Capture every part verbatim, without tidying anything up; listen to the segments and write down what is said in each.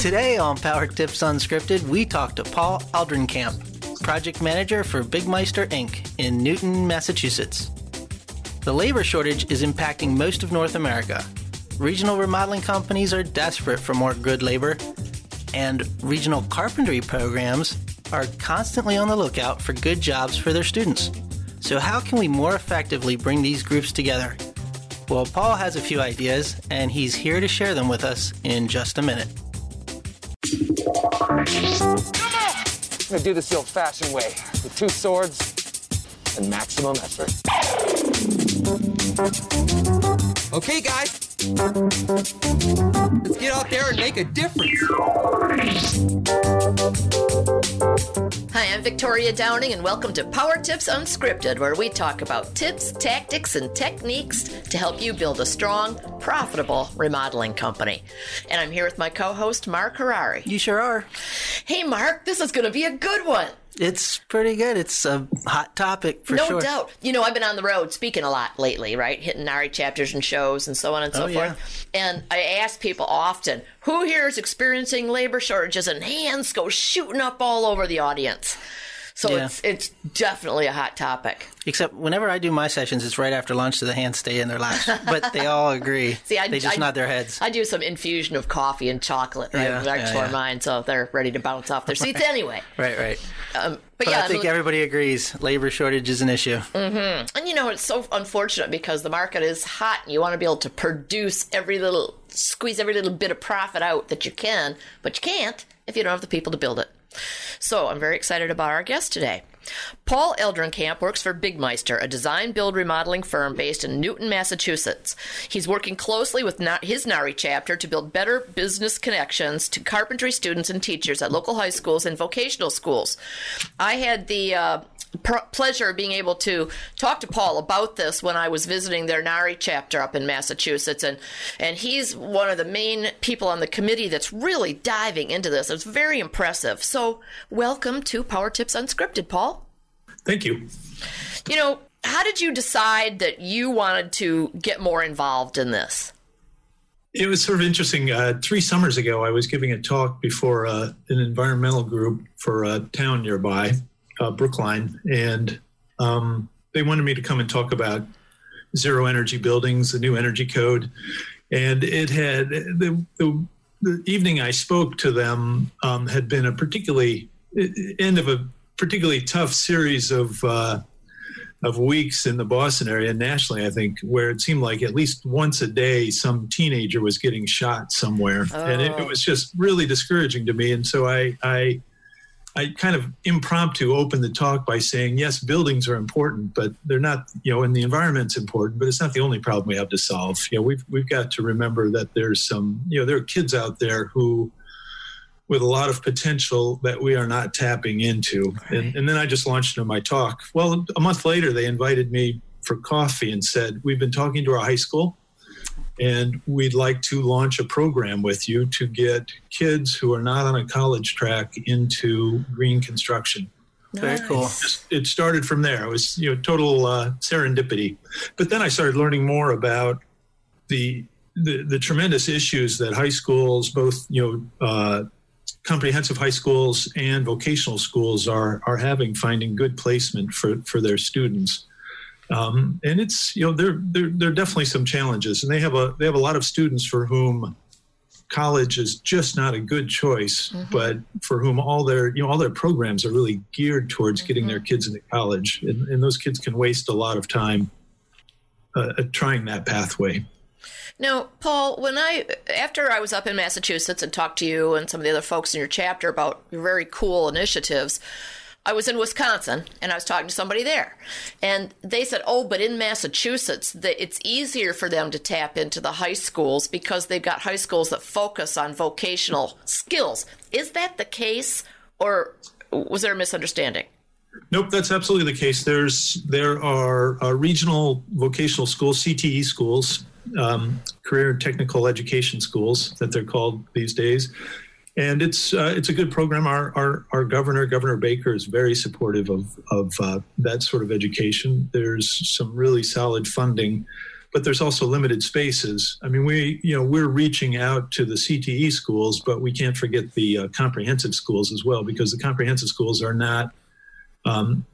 Today on Power Tips Unscripted, we talk to Paul Eldrenkamp, project manager for Byggmeister Incorporated in Newton, Massachusetts. The labor shortage is impacting most of North America. Regional remodeling companies are desperate for more good labor, and regional carpentry programs are constantly on the lookout for good jobs for their students. So how can we more effectively bring these groups together? Well, Paul has a few ideas, and he's here to share them with us in just a minute. I'm gonna do this the old-fashioned way, with two swords and maximum effort. Okay, guys. Let's get out there and make a difference. Hi, I'm Victoria Downing, and welcome to Power Tips Unscripted, where we talk about tips, tactics, and techniques to help you build a strong, profitable remodeling company. And I'm here with my co-host, Mark Harari. You sure are. Hey, Mark, this is going to be a good one. It's pretty good. It's a hot topic for no sure. No doubt. You know, I've been on the road speaking a lot lately, right? Hitting NARI chapters and shows and so on and so oh, yeah. forth. And I ask people often, who here is experiencing labor shortages? And hands go shooting up all over the audience. So yeah. it's it's definitely a hot topic. Except whenever I do my sessions, it's right after lunch, so the hands stay in their laps. But they all agree. See, I, they just I, nod their heads. I do some infusion of coffee and chocolate, right? Yeah, yeah, yeah. Mine, so they're ready to bounce off their seats anyway. Right, right. Um, but, but yeah, I think everybody agrees labor shortage is an issue. Mm-hmm. And you know, it's so unfortunate because the market is hot, and you want to be able to produce every little, squeeze every little bit of profit out that you can, but you can't if you don't have the people to build it. So I'm very excited about our guest today. Paul Eldrenkamp works for Byggmeister, a design-build remodeling firm based in Newton, Massachusetts. He's working closely with his NARI chapter to build better business connections to carpentry students and teachers at local high schools and vocational schools. I had the uh, pr- pleasure of being able to talk to Paul about this when I was visiting their NARI chapter up in Massachusetts, and, and he's one of the main people on the committee that's really diving into this. It's very impressive. So welcome to Power Tips Unscripted, Paul. Thank you. You know, how did you decide that you wanted to get more involved in this? It was sort of interesting. Uh, three summers ago, I was giving a talk before uh, an environmental group for a town nearby, uh, Brookline, and um, they wanted me to come and talk about zero energy buildings, the new energy code. And it had, the, the, the evening I spoke to them um, had been a particularly, end of a particularly tough series of uh, of weeks in the Boston area, nationally, I think, where it seemed like at least once a day some teenager was getting shot somewhere. Oh. And it, it was just really discouraging to me. And so I, I I kind of impromptu opened the talk by saying, yes, buildings are important, but they're not, you know, and the environment's important, but it's not the only problem we have to solve. You know, we've we've got to remember that there's some, you know, there are kids out there who with a lot of potential that we are not tapping into. Right. And, and then I just launched into my talk. Well, a month later, they invited me for coffee and said, we've been talking to our high school, and we'd like to launch a program with you to get kids who are not on a college track into green construction. Nice. Very cool. It started from there. It was, you know, total uh, serendipity. But then I started learning more about the, the, the tremendous issues that high schools, both, you know, uh, comprehensive high schools and vocational schools are are having finding good placement for, for their students, um, and it's you know there there there are definitely some challenges, and they have a they have a lot of students for whom college is just not a good choice, mm-hmm. but for whom all their you know all their programs are really geared towards mm-hmm. getting their kids into college, and, and those kids can waste a lot of time uh, trying that pathway. Now, Paul, when I after I was up in Massachusetts and talked to you and some of the other folks in your chapter about your very cool initiatives, I was in Wisconsin and I was talking to somebody there, and they said, oh, but in Massachusetts, the, it's easier for them to tap into the high schools because they've got high schools that focus on vocational skills. Is that the case, or was there a misunderstanding? Nope, that's absolutely the case. There's there are uh, regional vocational schools, C T E schools, um, career and technical education schools that they're called these days, and it's uh, it's a good program. Our, our our governor, Governor Baker, is very supportive of of uh, that sort of education. There's some really solid funding but there's also limited spaces. I mean, we, you know, we're reaching out to the C T E schools, but we can't forget the uh, comprehensive schools as well, because the comprehensive schools are not, um,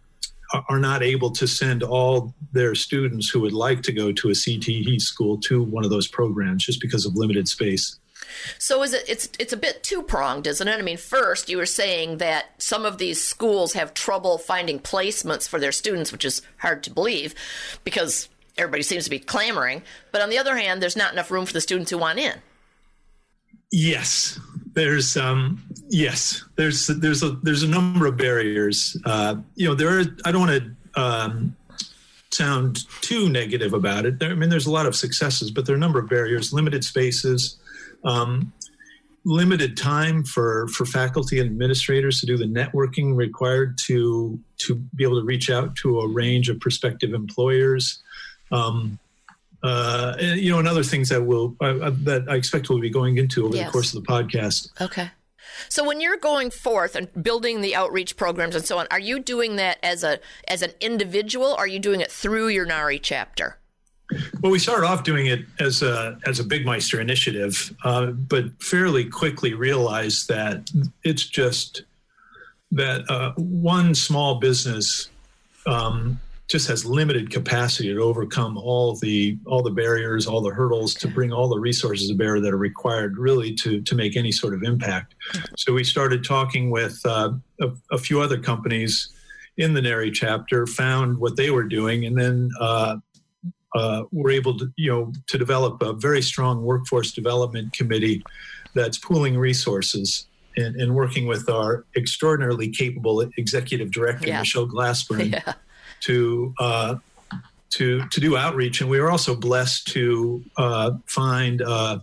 are not able to send all their students who would like to go to a C T E school to one of those programs just because of limited space. So is it, it's it's a bit two-pronged, isn't it? I mean, first, you were saying that some of these schools have trouble finding placements for their students, which is hard to believe because everybody seems to be clamoring. But on the other hand, there's not enough room for the students who want in. Yes, there's um, yes, there's there's a there's a number of barriers. Uh, you know, there are. I don't want to um, sound too negative about it. There, I mean, there's a lot of successes, but there are a number of barriers: limited spaces. Um, limited time for, for faculty and administrators to do the networking required to to be able to reach out to a range of prospective employers, um, uh, and, you know, and other things that will uh, that I expect we'll be going into over yes. the course of the podcast. Okay. So when you're going forth and building the outreach programs and so on, are you doing that as a as an individual? Or are you doing it through your NARI chapter? Well, we started off doing it as a as a Byggmeister initiative, uh, but fairly quickly realized that it's just that uh, one small business um, just has limited capacity to overcome all the all the barriers, all the hurdles, to bring all the resources to bear that are required really to to make any sort of impact. So we started talking with uh, a, a few other companies in the NARI chapter, found what they were doing, and then. Uh, Uh, we're able to, you know, to develop a very strong workforce development committee that's pooling resources and, and working with our extraordinarily capable executive director, yeah. Michelle Glassburn, yeah. to uh, to to do outreach. And we were also blessed to uh, find a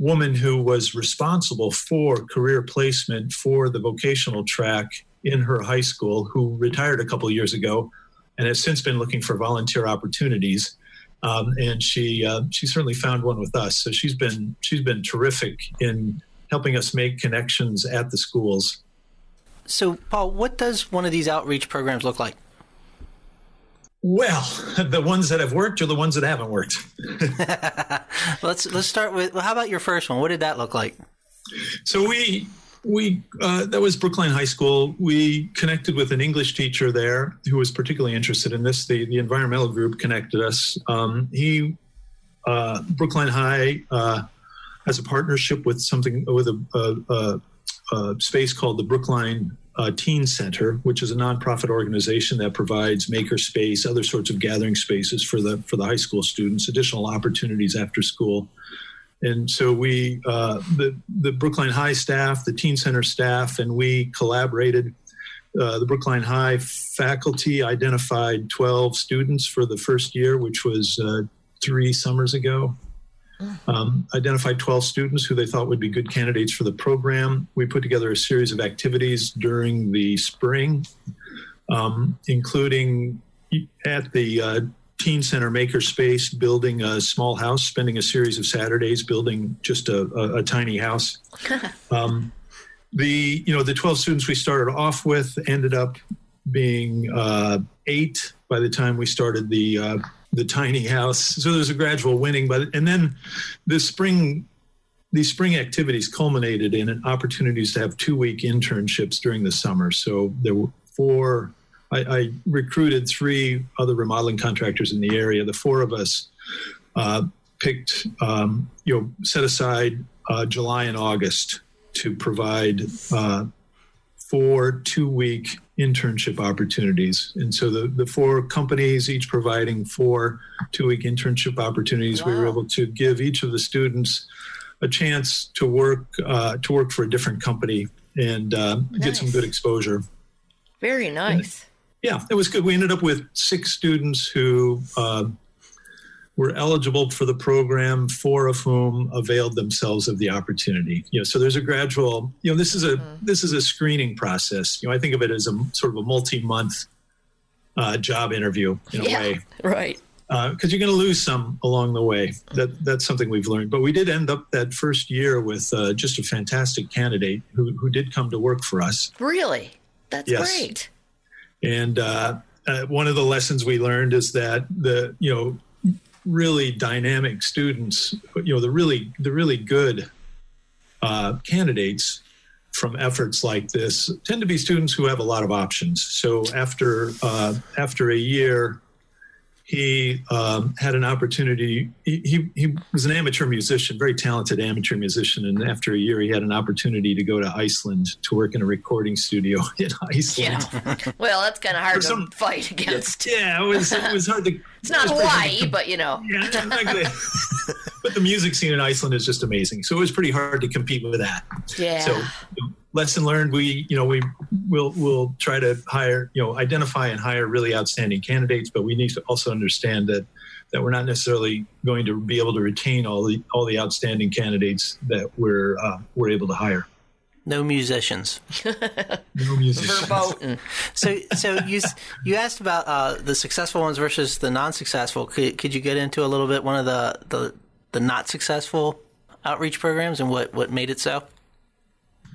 woman who was responsible for career placement for the vocational track in her high school, who retired a couple of years ago and has since been looking for volunteer opportunities. Um, and she uh, she certainly found one with us. So she's been she's been terrific in helping us make connections at the schools. So, Paul, what does one of these outreach programs look like? Well, the ones that have worked or the ones that haven't worked. let's let's start with. Well, how about your first one? What did that look like? So we we uh, that was Brookline High School. We connected with an English teacher there who was particularly interested in this. The the environmental group connected us. Um, he uh, Brookline High uh, has a partnership with something with a, a, a, a space called the Brookline uh, Teen Center, which is a nonprofit organization that provides maker space, other sorts of gathering spaces for the for the high school students, additional opportunities after school. And so we, uh, the, the Brookline High staff, the Teen Center staff, and we collaborated. Uh, the Brookline High faculty identified twelve students for the first year, which was uh, three summers ago. Um, identified twelve students who they thought would be good candidates for the program. We put together a series of activities during the spring, um, including at the uh, Teen Center makerspace, building a small house, spending a series of Saturdays building just a, a, a tiny house. um, the you know the twelve students we started off with ended up being uh, eight by the time we started the uh, the tiny house. So there's a gradual winning, but and then this spring these spring activities culminated in opportunities to have two week internships during the summer. So there were four. I, I recruited three other remodeling contractors in the area. The four of us uh, picked, um, you know, set aside uh, July and August to provide uh, four two-week internship opportunities. And so the, the four companies, each providing four two-week internship opportunities, wow. we were able to give each of the students a chance to work uh, to work for a different company and uh, nice. Get some good exposure. Very nice. And, yeah, it was good. We ended up with six students who uh, were eligible for the program, four of whom availed themselves of the opportunity. You know, so there's a gradual, you know, this is a mm-hmm. this is a screening process. You know, I think of it as a sort of a multi-month uh, job interview in a yeah, way. Right. Because uh, you're going to lose some along the way. That That's something we've learned. But we did end up that first year with uh, just a fantastic candidate who, who did come to work for us. Really? That's yes. great. And uh, uh, one of the lessons we learned is that the you know really dynamic students, you know, the really the really good uh, candidates from efforts like this tend to be students who have a lot of options. So after uh, after a year, he um, had an opportunity. He, he he was an amateur musician, very talented amateur musician, and after a year, he had an opportunity to go to Iceland to work in a recording studio in Iceland. Yeah. Well, that's kind of hard some, to fight against. Yeah, it was it was hard to. It's not it Hawaii, to, but you know. Yeah, exactly. But the music scene in Iceland is just amazing, so it was pretty hard to compete with that. Yeah. So, you know, lesson learned. We, you know, we will we'll try to hire, you know, identify and hire really outstanding candidates, but we need to also understand that that we're not necessarily going to be able to retain all the all the outstanding candidates that we're uh, we're able to hire. No musicians. No musicians. Verboten. So, so you you asked about uh, the successful ones versus the non-successful. Could could you get into a little bit one of the the the not successful outreach programs and what, what made it so?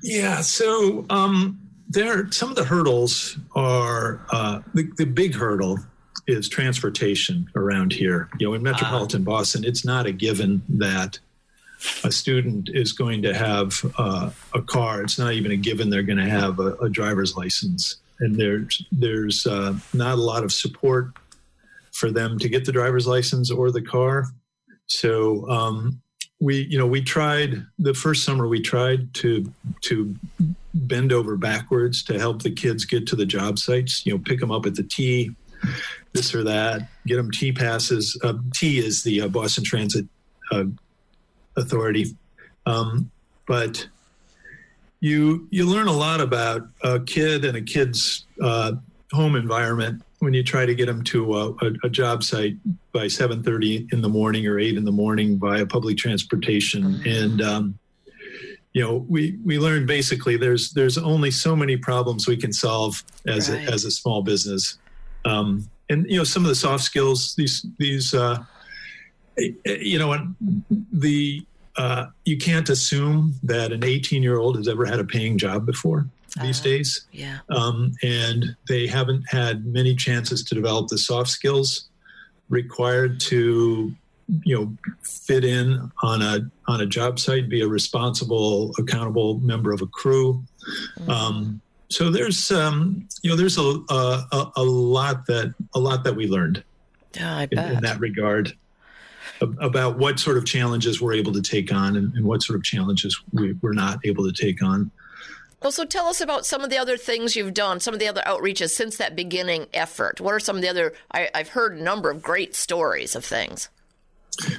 Yeah, so um, there some of the hurdles are uh, the, the big hurdle is transportation around here. You know, in metropolitan uh, Boston, it's not a given that a student is going to have uh, a car. It's not even a given they're going to have a, a driver's license, and there's there's uh, not a lot of support for them to get the driver's license or the car. So um, we, you know, we tried the first summer. We tried to to bend over backwards to help the kids get to the job sites. You know, pick them up at the T, this or that. Get them T passes. Uh, T is the uh, Boston Transit uh, Authority, um, but you you learn a lot about a kid and a kid's uh, home environment when you try to get them to a, a, a job site by seven thirty in the morning or eight in the morning via public transportation. And, um, you know, we, we learned basically there's, there's only so many problems we can solve as right. a, as a small business. Um, and, you know, some of the soft skills, these, these, uh, you know, the, uh, you can't assume that an eighteen year old has ever had a paying job before. These uh, days, yeah, um, and they haven't had many chances to develop the soft skills required to, you know, fit in on a on a job site, be a responsible, accountable member of a crew. Mm-hmm. Um, so there's, um, you know, there's a, a a lot that a lot that we learned oh, I bet. In, in that regard about what sort of challenges we're able to take on and, and what sort of challenges we, we're not able to take on. Well, so tell us about some of the other things you've done, some of the other outreaches since that beginning effort. What are some of the other, I, I've heard a number of great stories of things.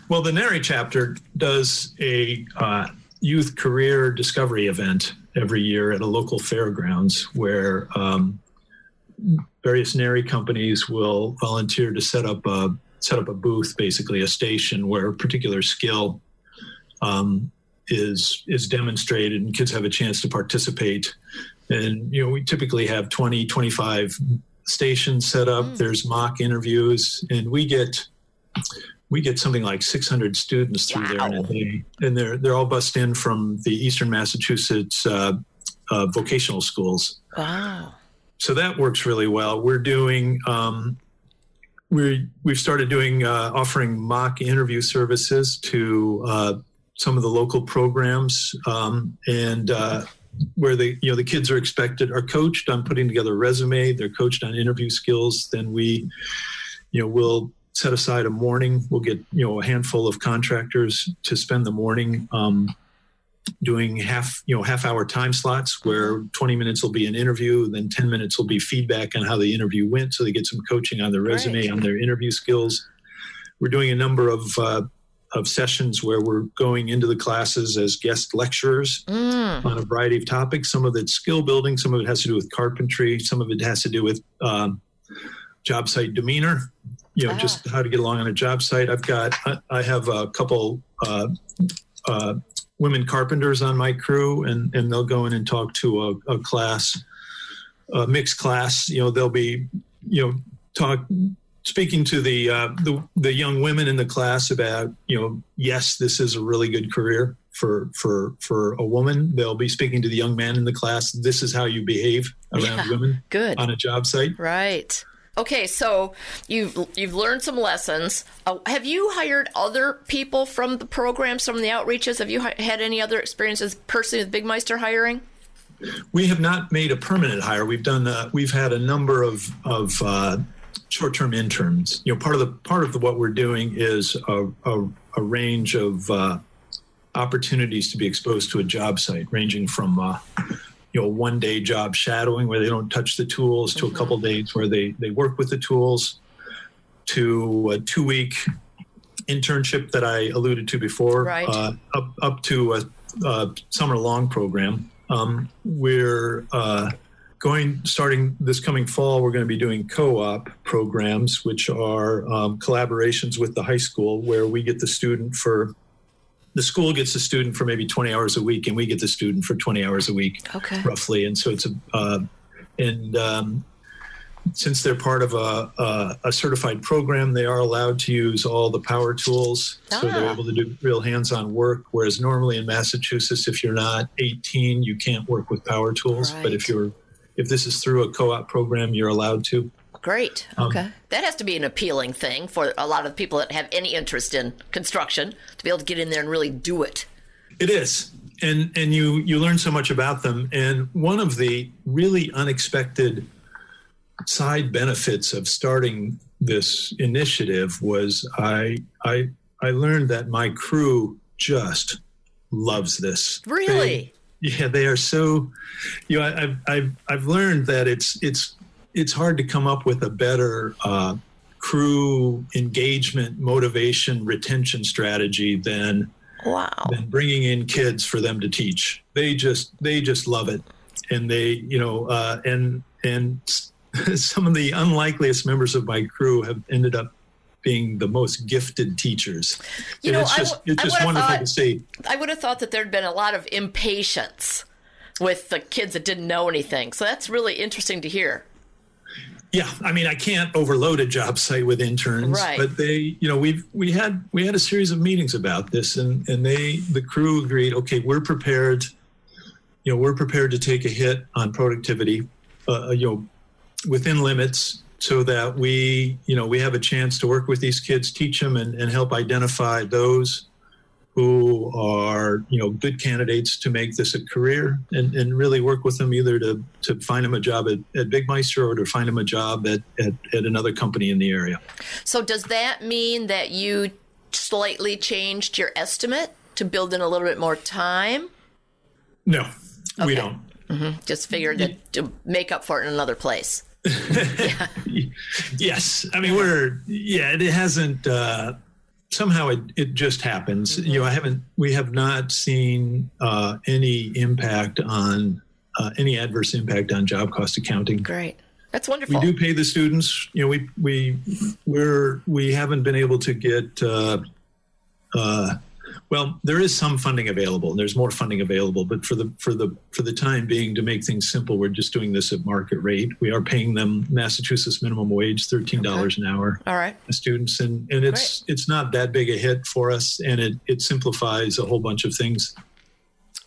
Well, the NARI chapter does a uh, youth career discovery event every year at a local fairgrounds where um, various NARI companies will volunteer to set up a, set up a booth, basically a station where a particular skill um is is demonstrated and kids have a chance to participate. And, you know, we typically have twenty, twenty-five stations set up. Mm. There's mock interviews and we get, we get something like six hundred students through wow. there in a day. And they're, they're all bussed in from the Eastern Massachusetts uh, uh, vocational schools. Wow. So that works really well. We're doing, um, we're, we've started doing, uh, offering mock interview services to, uh, some of the local programs um, and uh, where the, you know, the kids are expected, are coached on putting together a resume, they're coached on interview skills. Then we, you know, we'll set aside a morning, we'll get, you know, a handful of contractors to spend the morning um, doing half, you know, half hour time slots where twenty minutes will be an interview, then ten minutes will be feedback on how the interview went. So they get some coaching on their resume, right. on their interview skills. We're doing a number of, uh, of sessions where we're going into the classes as guest lecturers mm. on a variety of topics. Some of it's skill building. Some of it has to do with carpentry. Some of it has to do with um, job site demeanor, you know, ah. just how to get along on a job site. I've got, I, I have a couple uh, uh, women carpenters on my crew and, and they'll go in and talk to a, a class, a mixed class. You know, they'll be, you know, talk, speaking to the, uh, the the young women in the class about, you know, yes, this is a really good career for for for a woman. They'll be speaking to the young man in the class. This is how you behave around yeah, women good. On a job site. Right. Okay, so you've you've learned some lessons. Uh, have you hired other people from the programs, from the outreaches? Have you hi- had any other experiences personally with Byggmeister hiring? We have not made a permanent hire. We've done. Uh, we've had a number of of uh, short-term interns. You know, part of the part of the, what we're doing is a a, a range of uh, opportunities to be exposed to a job site, ranging from. Uh, You know, one day job shadowing where they don't touch the tools to mm-hmm. a couple days where they, they work with the tools to a two week internship that I alluded to before, right. uh, up up to a, a summer long program. Um, we're uh, going starting this coming fall. We're going to be doing co-op programs, which are um, collaborations with the high school where we get the student for. The school gets the student for maybe twenty hours a week, and we get the student for twenty hours a week, okay. roughly. And so it's a, uh, and um, since they're part of a, a a certified program, they are allowed to use all the power tools, ah. so they're able to do real hands-on work. Whereas normally in Massachusetts, if you're not eighteen, you can't work with power tools. Right. But if you're, if this is through a co-op program, you're allowed to. Great. Okay. Um, that has to be an appealing thing for a lot of people that have any interest in construction to be able to get in there and really do it. It is. And and you, you learn so much about them. And one of the really unexpected side benefits of starting this initiative was I I I learned that my crew just loves this. Really? They, yeah, they are so you know, I I've I've I've learned that it's it's it's hard to come up with a better uh, crew engagement, motivation, retention strategy than, wow. than bringing in kids for them to teach. They just, they just love it. And they, you know, uh, and, and some of the unlikeliest members of my crew have ended up being the most gifted teachers. You and know, it's just, I w- it's just wonderful thought, to see. I would have thought that there'd been a lot of impatience with the kids that didn't know anything. So that's really interesting to hear. Yeah, I mean, I can't overload a job site with interns, right. but they, you know, we've we had we had a series of meetings about this, and and they the crew agreed. Okay, we're prepared. You know, we're prepared to take a hit on productivity, uh, you know, within limits, so that we, you know, we have a chance to work with these kids, teach them, and, and help identify those who are, you know, good candidates to make this a career and, and really work with them either to, to find them a job at, at Byggmeister or to find them a job at, at, at another company in the area. So does that mean that you slightly changed your estimate to build in a little bit more time? No, okay. we don't. Mm-hmm. Just figured that to make up for it in another place. yeah. Yes. I mean, we're, yeah, it hasn't, uh, somehow it, it just happens. Mm-hmm. You know, I haven't, we have not seen uh, any impact on, uh, any adverse impact on job cost accounting. Great. That's wonderful. We do pay the students. You know, we, we, we're, we haven't been able to get, uh, uh, well, there is some funding available and there's more funding available, but for the, for the, for the time being to make things simple, we're just doing this at market rate. We are paying them Massachusetts minimum wage, thirteen dollars okay. an hour. All right. Students. And, and it's, Great. It's not that big a hit for us and it, it simplifies a whole bunch of things.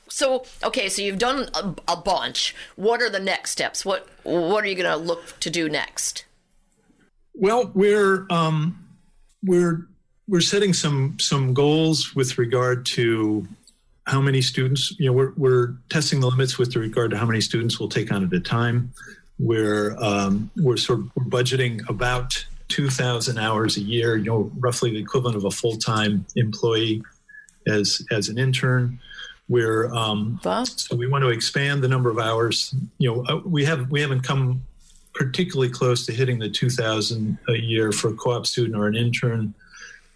So, okay. So you've done a, a bunch. What are the next steps? What, what are you going to look to do next? Well, we're, um, we're, We're setting some some goals with regard to how many students, you know, we're we're testing the limits with regard to how many students we'll take on at a time. We're um, we're sort of budgeting about two thousand hours a year, you know, roughly the equivalent of a full-time employee as as an intern. We're um, wow. so we want to expand the number of hours. You know, we have we haven't come particularly close to hitting the two thousand a year for a co-op student or an intern.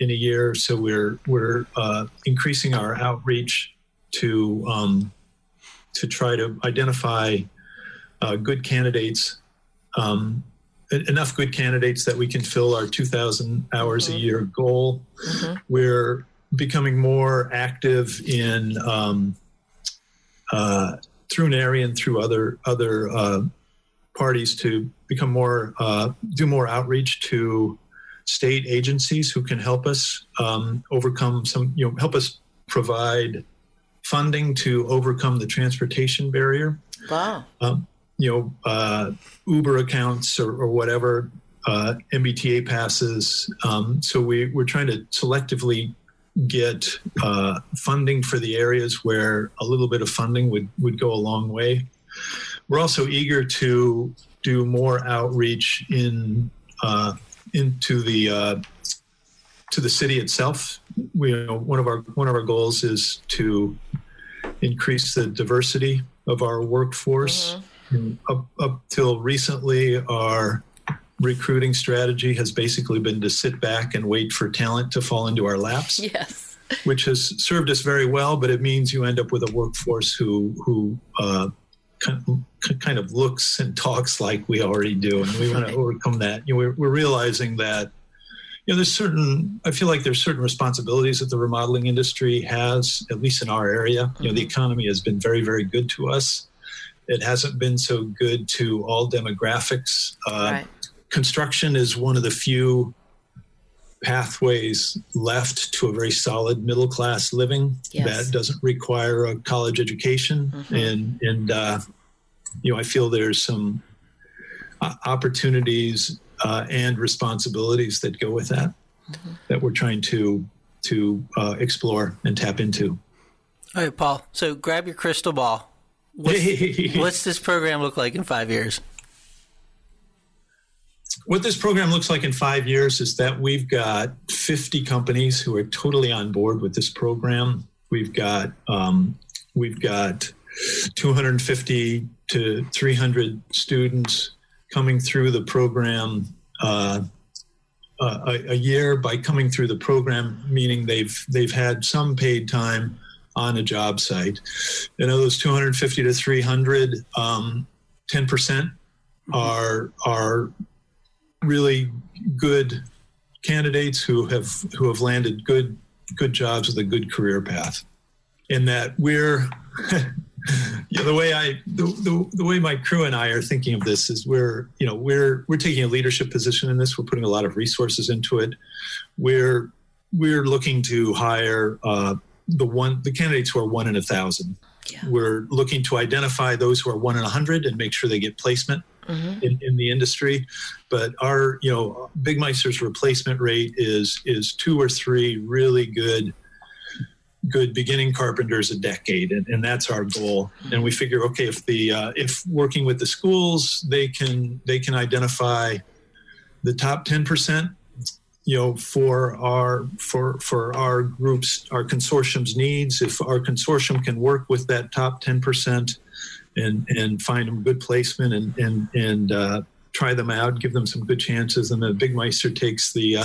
In a year, so we're we're uh, increasing our outreach to um, to try to identify uh, good candidates, um, enough good candidates that we can fill our two thousand hours mm-hmm. a year goal. Mm-hmm. We're becoming more active in um, uh, through NARI and through other other uh, parties to become more uh, do more outreach to. State agencies who can help us um, overcome some, you know, help us provide funding to overcome the transportation barrier. Wow. Um, you know, uh, Uber accounts or, or whatever uh, M B T A passes. Um, so we, we're trying to selectively get uh, funding for the areas where a little bit of funding would, would go a long way. We're also eager to do more outreach in uh, into the uh, to the city itself. We, you know, one of our one of our goals is to increase the diversity of our workforce. Mm-hmm. Up up till recently, our recruiting strategy has basically been to sit back and wait for talent to fall into our laps. Yes, which has served us very well, but it means you end up with a workforce who who uh, kind of looks and talks like we already do, and we want to overcome that. You know, we're, we're realizing that, you know, there's certain, I feel like there's certain responsibilities that the remodeling industry has, at least in our area. Mm-hmm. You know, the economy has been very, very good to us. It hasn't been so good to all demographics. Uh, right. Construction is one of the few pathways left to a very solid middle-class living. Yes. That doesn't require a college education. Mm-hmm. And, and uh, you know, I feel there's some uh, opportunities uh, and responsibilities that go with that, mm-hmm. that we're trying to, to uh, explore and tap into. All right, Paul. So grab your crystal ball. What's, what's this program look like in five years? What this program looks like in five years is that we've got fifty companies who are totally on board with this program. We've got um, we've got two hundred fifty to three hundred students coming through the program uh, a, a year. By coming through the program, meaning they've they've had some paid time on a job site. You know, those two hundred fifty to three hundred, um, ten percent are are really good candidates who have who have landed good good jobs with a good career path. And that we're you know, the way I the, the the way my crew and I are thinking of this is we're you know we're we're taking a leadership position in this. We're putting a lot of resources into it. We're we're looking to hire uh, the one the candidates who are one in a thousand. Yeah. We're looking to identify those who are one in a hundred and make sure they get placement. Mm-hmm. In, in the industry, but our, you know, Byggmeister's replacement rate is is two or three really good, good beginning carpenters a decade, and, and that's our goal. Mm-hmm. And we figure, okay, if the uh, if working with the schools, they can they can identify the top ten percent, you know, for our for for our groups, our consortium's needs. If our consortium can work with that top ten percent. And, and find them good placement and and and uh, try them out, give them some good chances, and then Byggmeister takes the uh,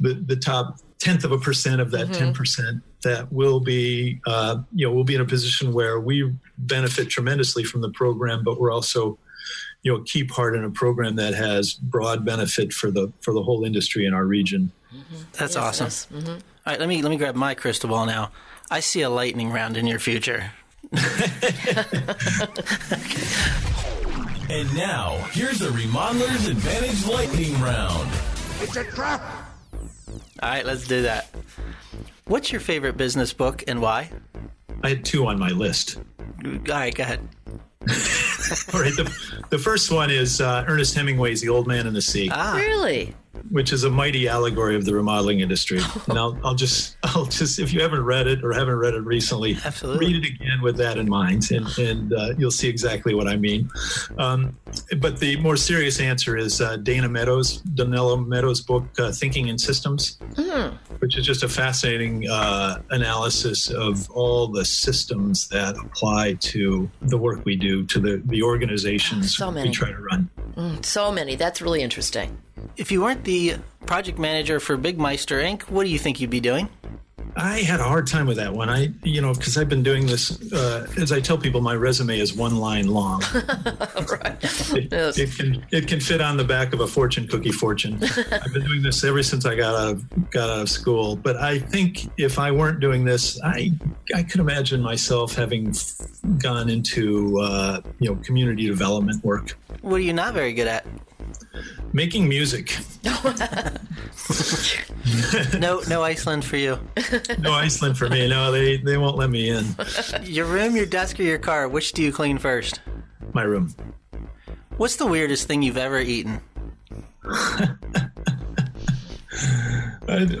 the, the top tenth of a percent of that ten mm-hmm. percent that will be uh, you know we'll be in a position where we benefit tremendously from the program, but we're also you know a key part in a program that has broad benefit for the for the whole industry in our region. Mm-hmm. That's yes, awesome. Yes. Mm-hmm. All right, let me let me grab my crystal ball now. I see a lightning round in your future. And now, here's the Remodeler's Advantage lightning round. It's a trap! All right, let's do that. What's your favorite business book and why? I had two on my list. All right, go ahead. All right, the, the first one is uh, Ernest Hemingway's The Old Man and the Sea. Ah, really? Which is a mighty allegory of the remodeling industry. And I'll, I'll just, I'll just, if you haven't read it or haven't read it recently, Absolutely. Read it again with that in mind, and, and uh, you'll see exactly what I mean. Um, but the more serious answer is uh, Dana Meadows, Donella Meadows' book, uh, Thinking in Systems, mm. which is just a fascinating uh, analysis of all the systems that apply to the work we do, to the, the organizations so we try to run. Mm, so many. That's really interesting. If you weren't the project manager for Byggmeister Incorporated, what do you think you'd be doing? I had a hard time with that one. I, you know, because I've been doing this, uh, as I tell people, my resume is one line long. Right. It, yes. it, can, it can fit on the back of a fortune cookie fortune. I've been doing this ever since I got out of, got out of school. But I think if I weren't doing this, I I could imagine myself having gone into, uh, you know, community development work. What are you not very good at? Making music. no, no Iceland for you. No Iceland for me. No, they, they won't let me in. Your room, your desk, or your car? Which do you clean first? My room. What's the weirdest thing you've ever eaten?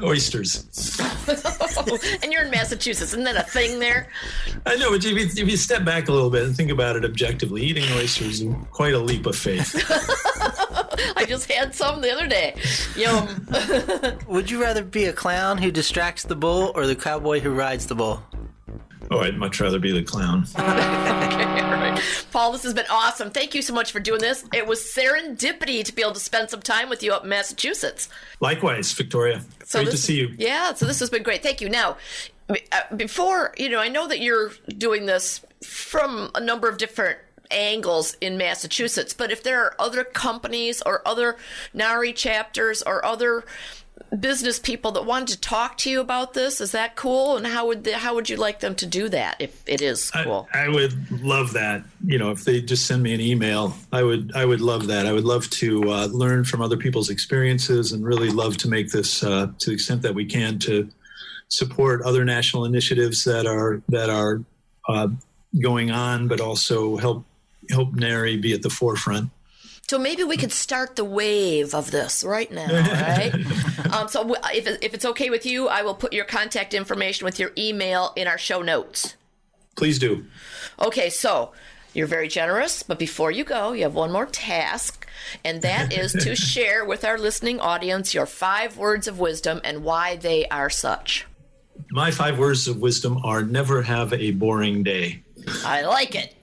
Oysters. And you're in Massachusetts. Isn't that a thing there? I know, but if you, if you step back a little bit and think about it objectively, eating oysters is quite a leap of faith. I just had some the other day. Yum. Would you rather be a clown who distracts the bull or the cowboy who rides the bull? Oh, I'd much rather be the clown. Okay, all right. Paul, this has been awesome. Thank you so much for doing this. It was serendipity to be able to spend some time with you up in Massachusetts. Likewise, Victoria. So great to see you. Yeah, so this has been great. Thank you. Now, before, you know, I know that you're doing this from a number of different angles in Massachusetts, but if there are other companies or other NARI chapters or other business people that wanted to talk to you about this, is that cool? And how would they, how would you like them to do that if it is cool? I, I would love that. You know, if they just send me an email, I would I would love that. I would love to uh, learn from other people's experiences and really love to make this uh, to the extent that we can to support other national initiatives that are that are uh, going on, but also help help NARI be at the forefront. So maybe we could start the wave of this right now, right? um, so if, if it's okay with you, I will put your contact information with your email in our show notes. Please do. Okay, so you're very generous, but before you go, you have one more task, and that is to share with our listening audience your five words of wisdom and why they are such. My five words of wisdom are never have a boring day. I like it.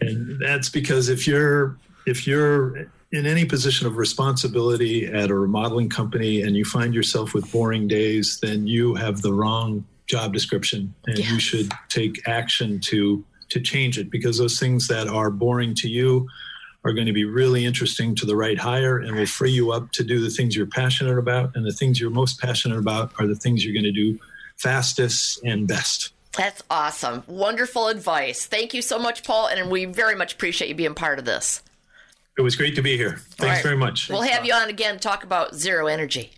And that's because if you're... If you're in any position of responsibility at a remodeling company and you find yourself with boring days, then you have the wrong job description, and yes, you should take action to to change it, because those things that are boring to you are going to be really interesting to the right hire and will free you up to do the things you're passionate about. And the things you're most passionate about are the things you're going to do fastest and best. That's awesome. Wonderful advice. Thank you so much, Paul. And we very much appreciate you being part of this. It was great to be here. Thanks very much. We'll have you on again to talk about zero energy.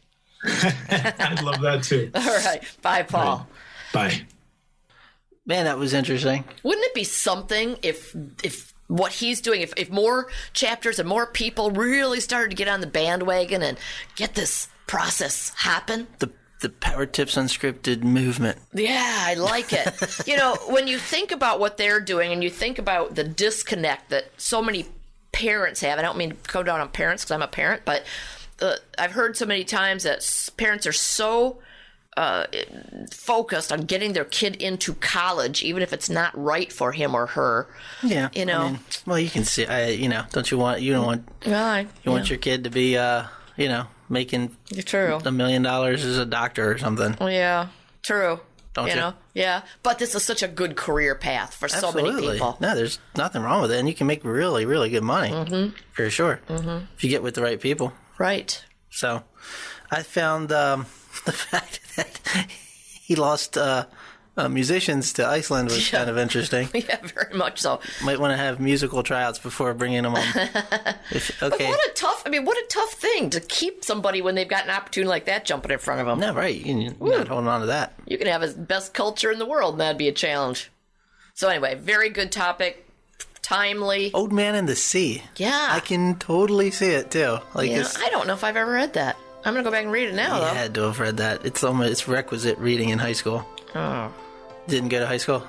I'd love that too. All right. Bye, Paul. Bye. Man, that was interesting. Wouldn't it be something if if what he's doing, if, if more chapters and more people really started to get on the bandwagon and get this process happen? The The Power Tips Unscripted movement. Yeah, I like it. You know, when you think about what they're doing and you think about the disconnect that so many parents have. I don't mean to go down on parents because I'm a parent, but uh, I've heard so many times that parents are so uh, focused on getting their kid into college, even if it's not right for him or her. Yeah, you know. I mean, well, you can see. I, you know, don't you want? You don't want. Well, I, you yeah. want your kid to be, uh, you know, making true a million dollars as a doctor or something. Yeah, true. Don't you, you know? Yeah. But this is such a good career path for absolutely so many people. No, there's nothing wrong with it. And you can make really, really good money, mm-hmm, for sure, mm-hmm, if you get with the right people. Right. So I found um, the fact that he lost uh, uh, musicians to Iceland was yeah. kind of interesting. Yeah, very much so. Might want to have musical tryouts before bringing them on. If, okay. But what a tough, I mean, what a tough thing to keep somebody when they've got an opportunity like that jumping in front of them. No, right. You're not holding on to that. You can have the best culture in the world, and that'd be a challenge. So anyway, very good topic, timely. Old Man and the Sea. Yeah. I can totally see it, too. Like yeah, I don't know if I've ever read that. I'm going to go back and read it now, yeah, though. I had to have read that. It's almost it's requisite reading in high school. Oh. Didn't go to high school.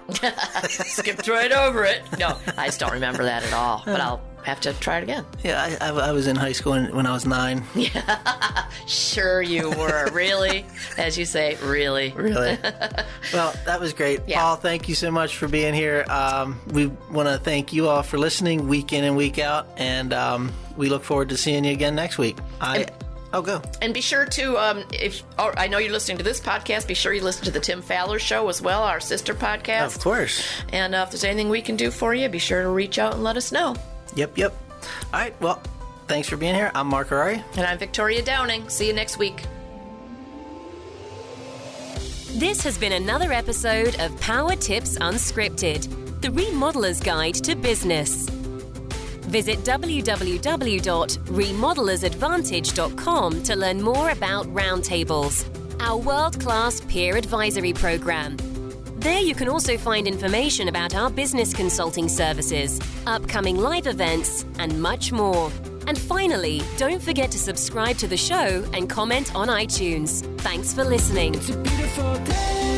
Skipped right over it. No, I just don't remember that at all, but I'll have to try it again. Yeah, I, I, I was in high school when I was nine. Yeah, sure you were. Really? As you say, really. Really. Well, that was great. Yeah. Paul, thank you so much for being here. Um, we want to thank you all for listening week in and week out, and um, we look forward to seeing you again next week. I. And- Oh, go. And be sure to, um, if oh, I know you're listening to this podcast, be sure you listen to the Tim Fowler Show as well, our sister podcast. Of course. And uh, if there's anything we can do for you, be sure to reach out and let us know. Yep, yep. All right, well, thanks for being here. I'm Mark Harari. And I'm Victoria Downing. See you next week. This has been another episode of Power Tips Unscripted, the Remodeler's Guide to Business. Visit w w w dot remodelers advantage dot com to learn more about Roundtables, our world-class peer advisory program. There you can also find information about our business consulting services, upcoming live events, and much more. And finally, don't forget to subscribe to the show and comment on iTunes. Thanks for listening. It's a beautiful day.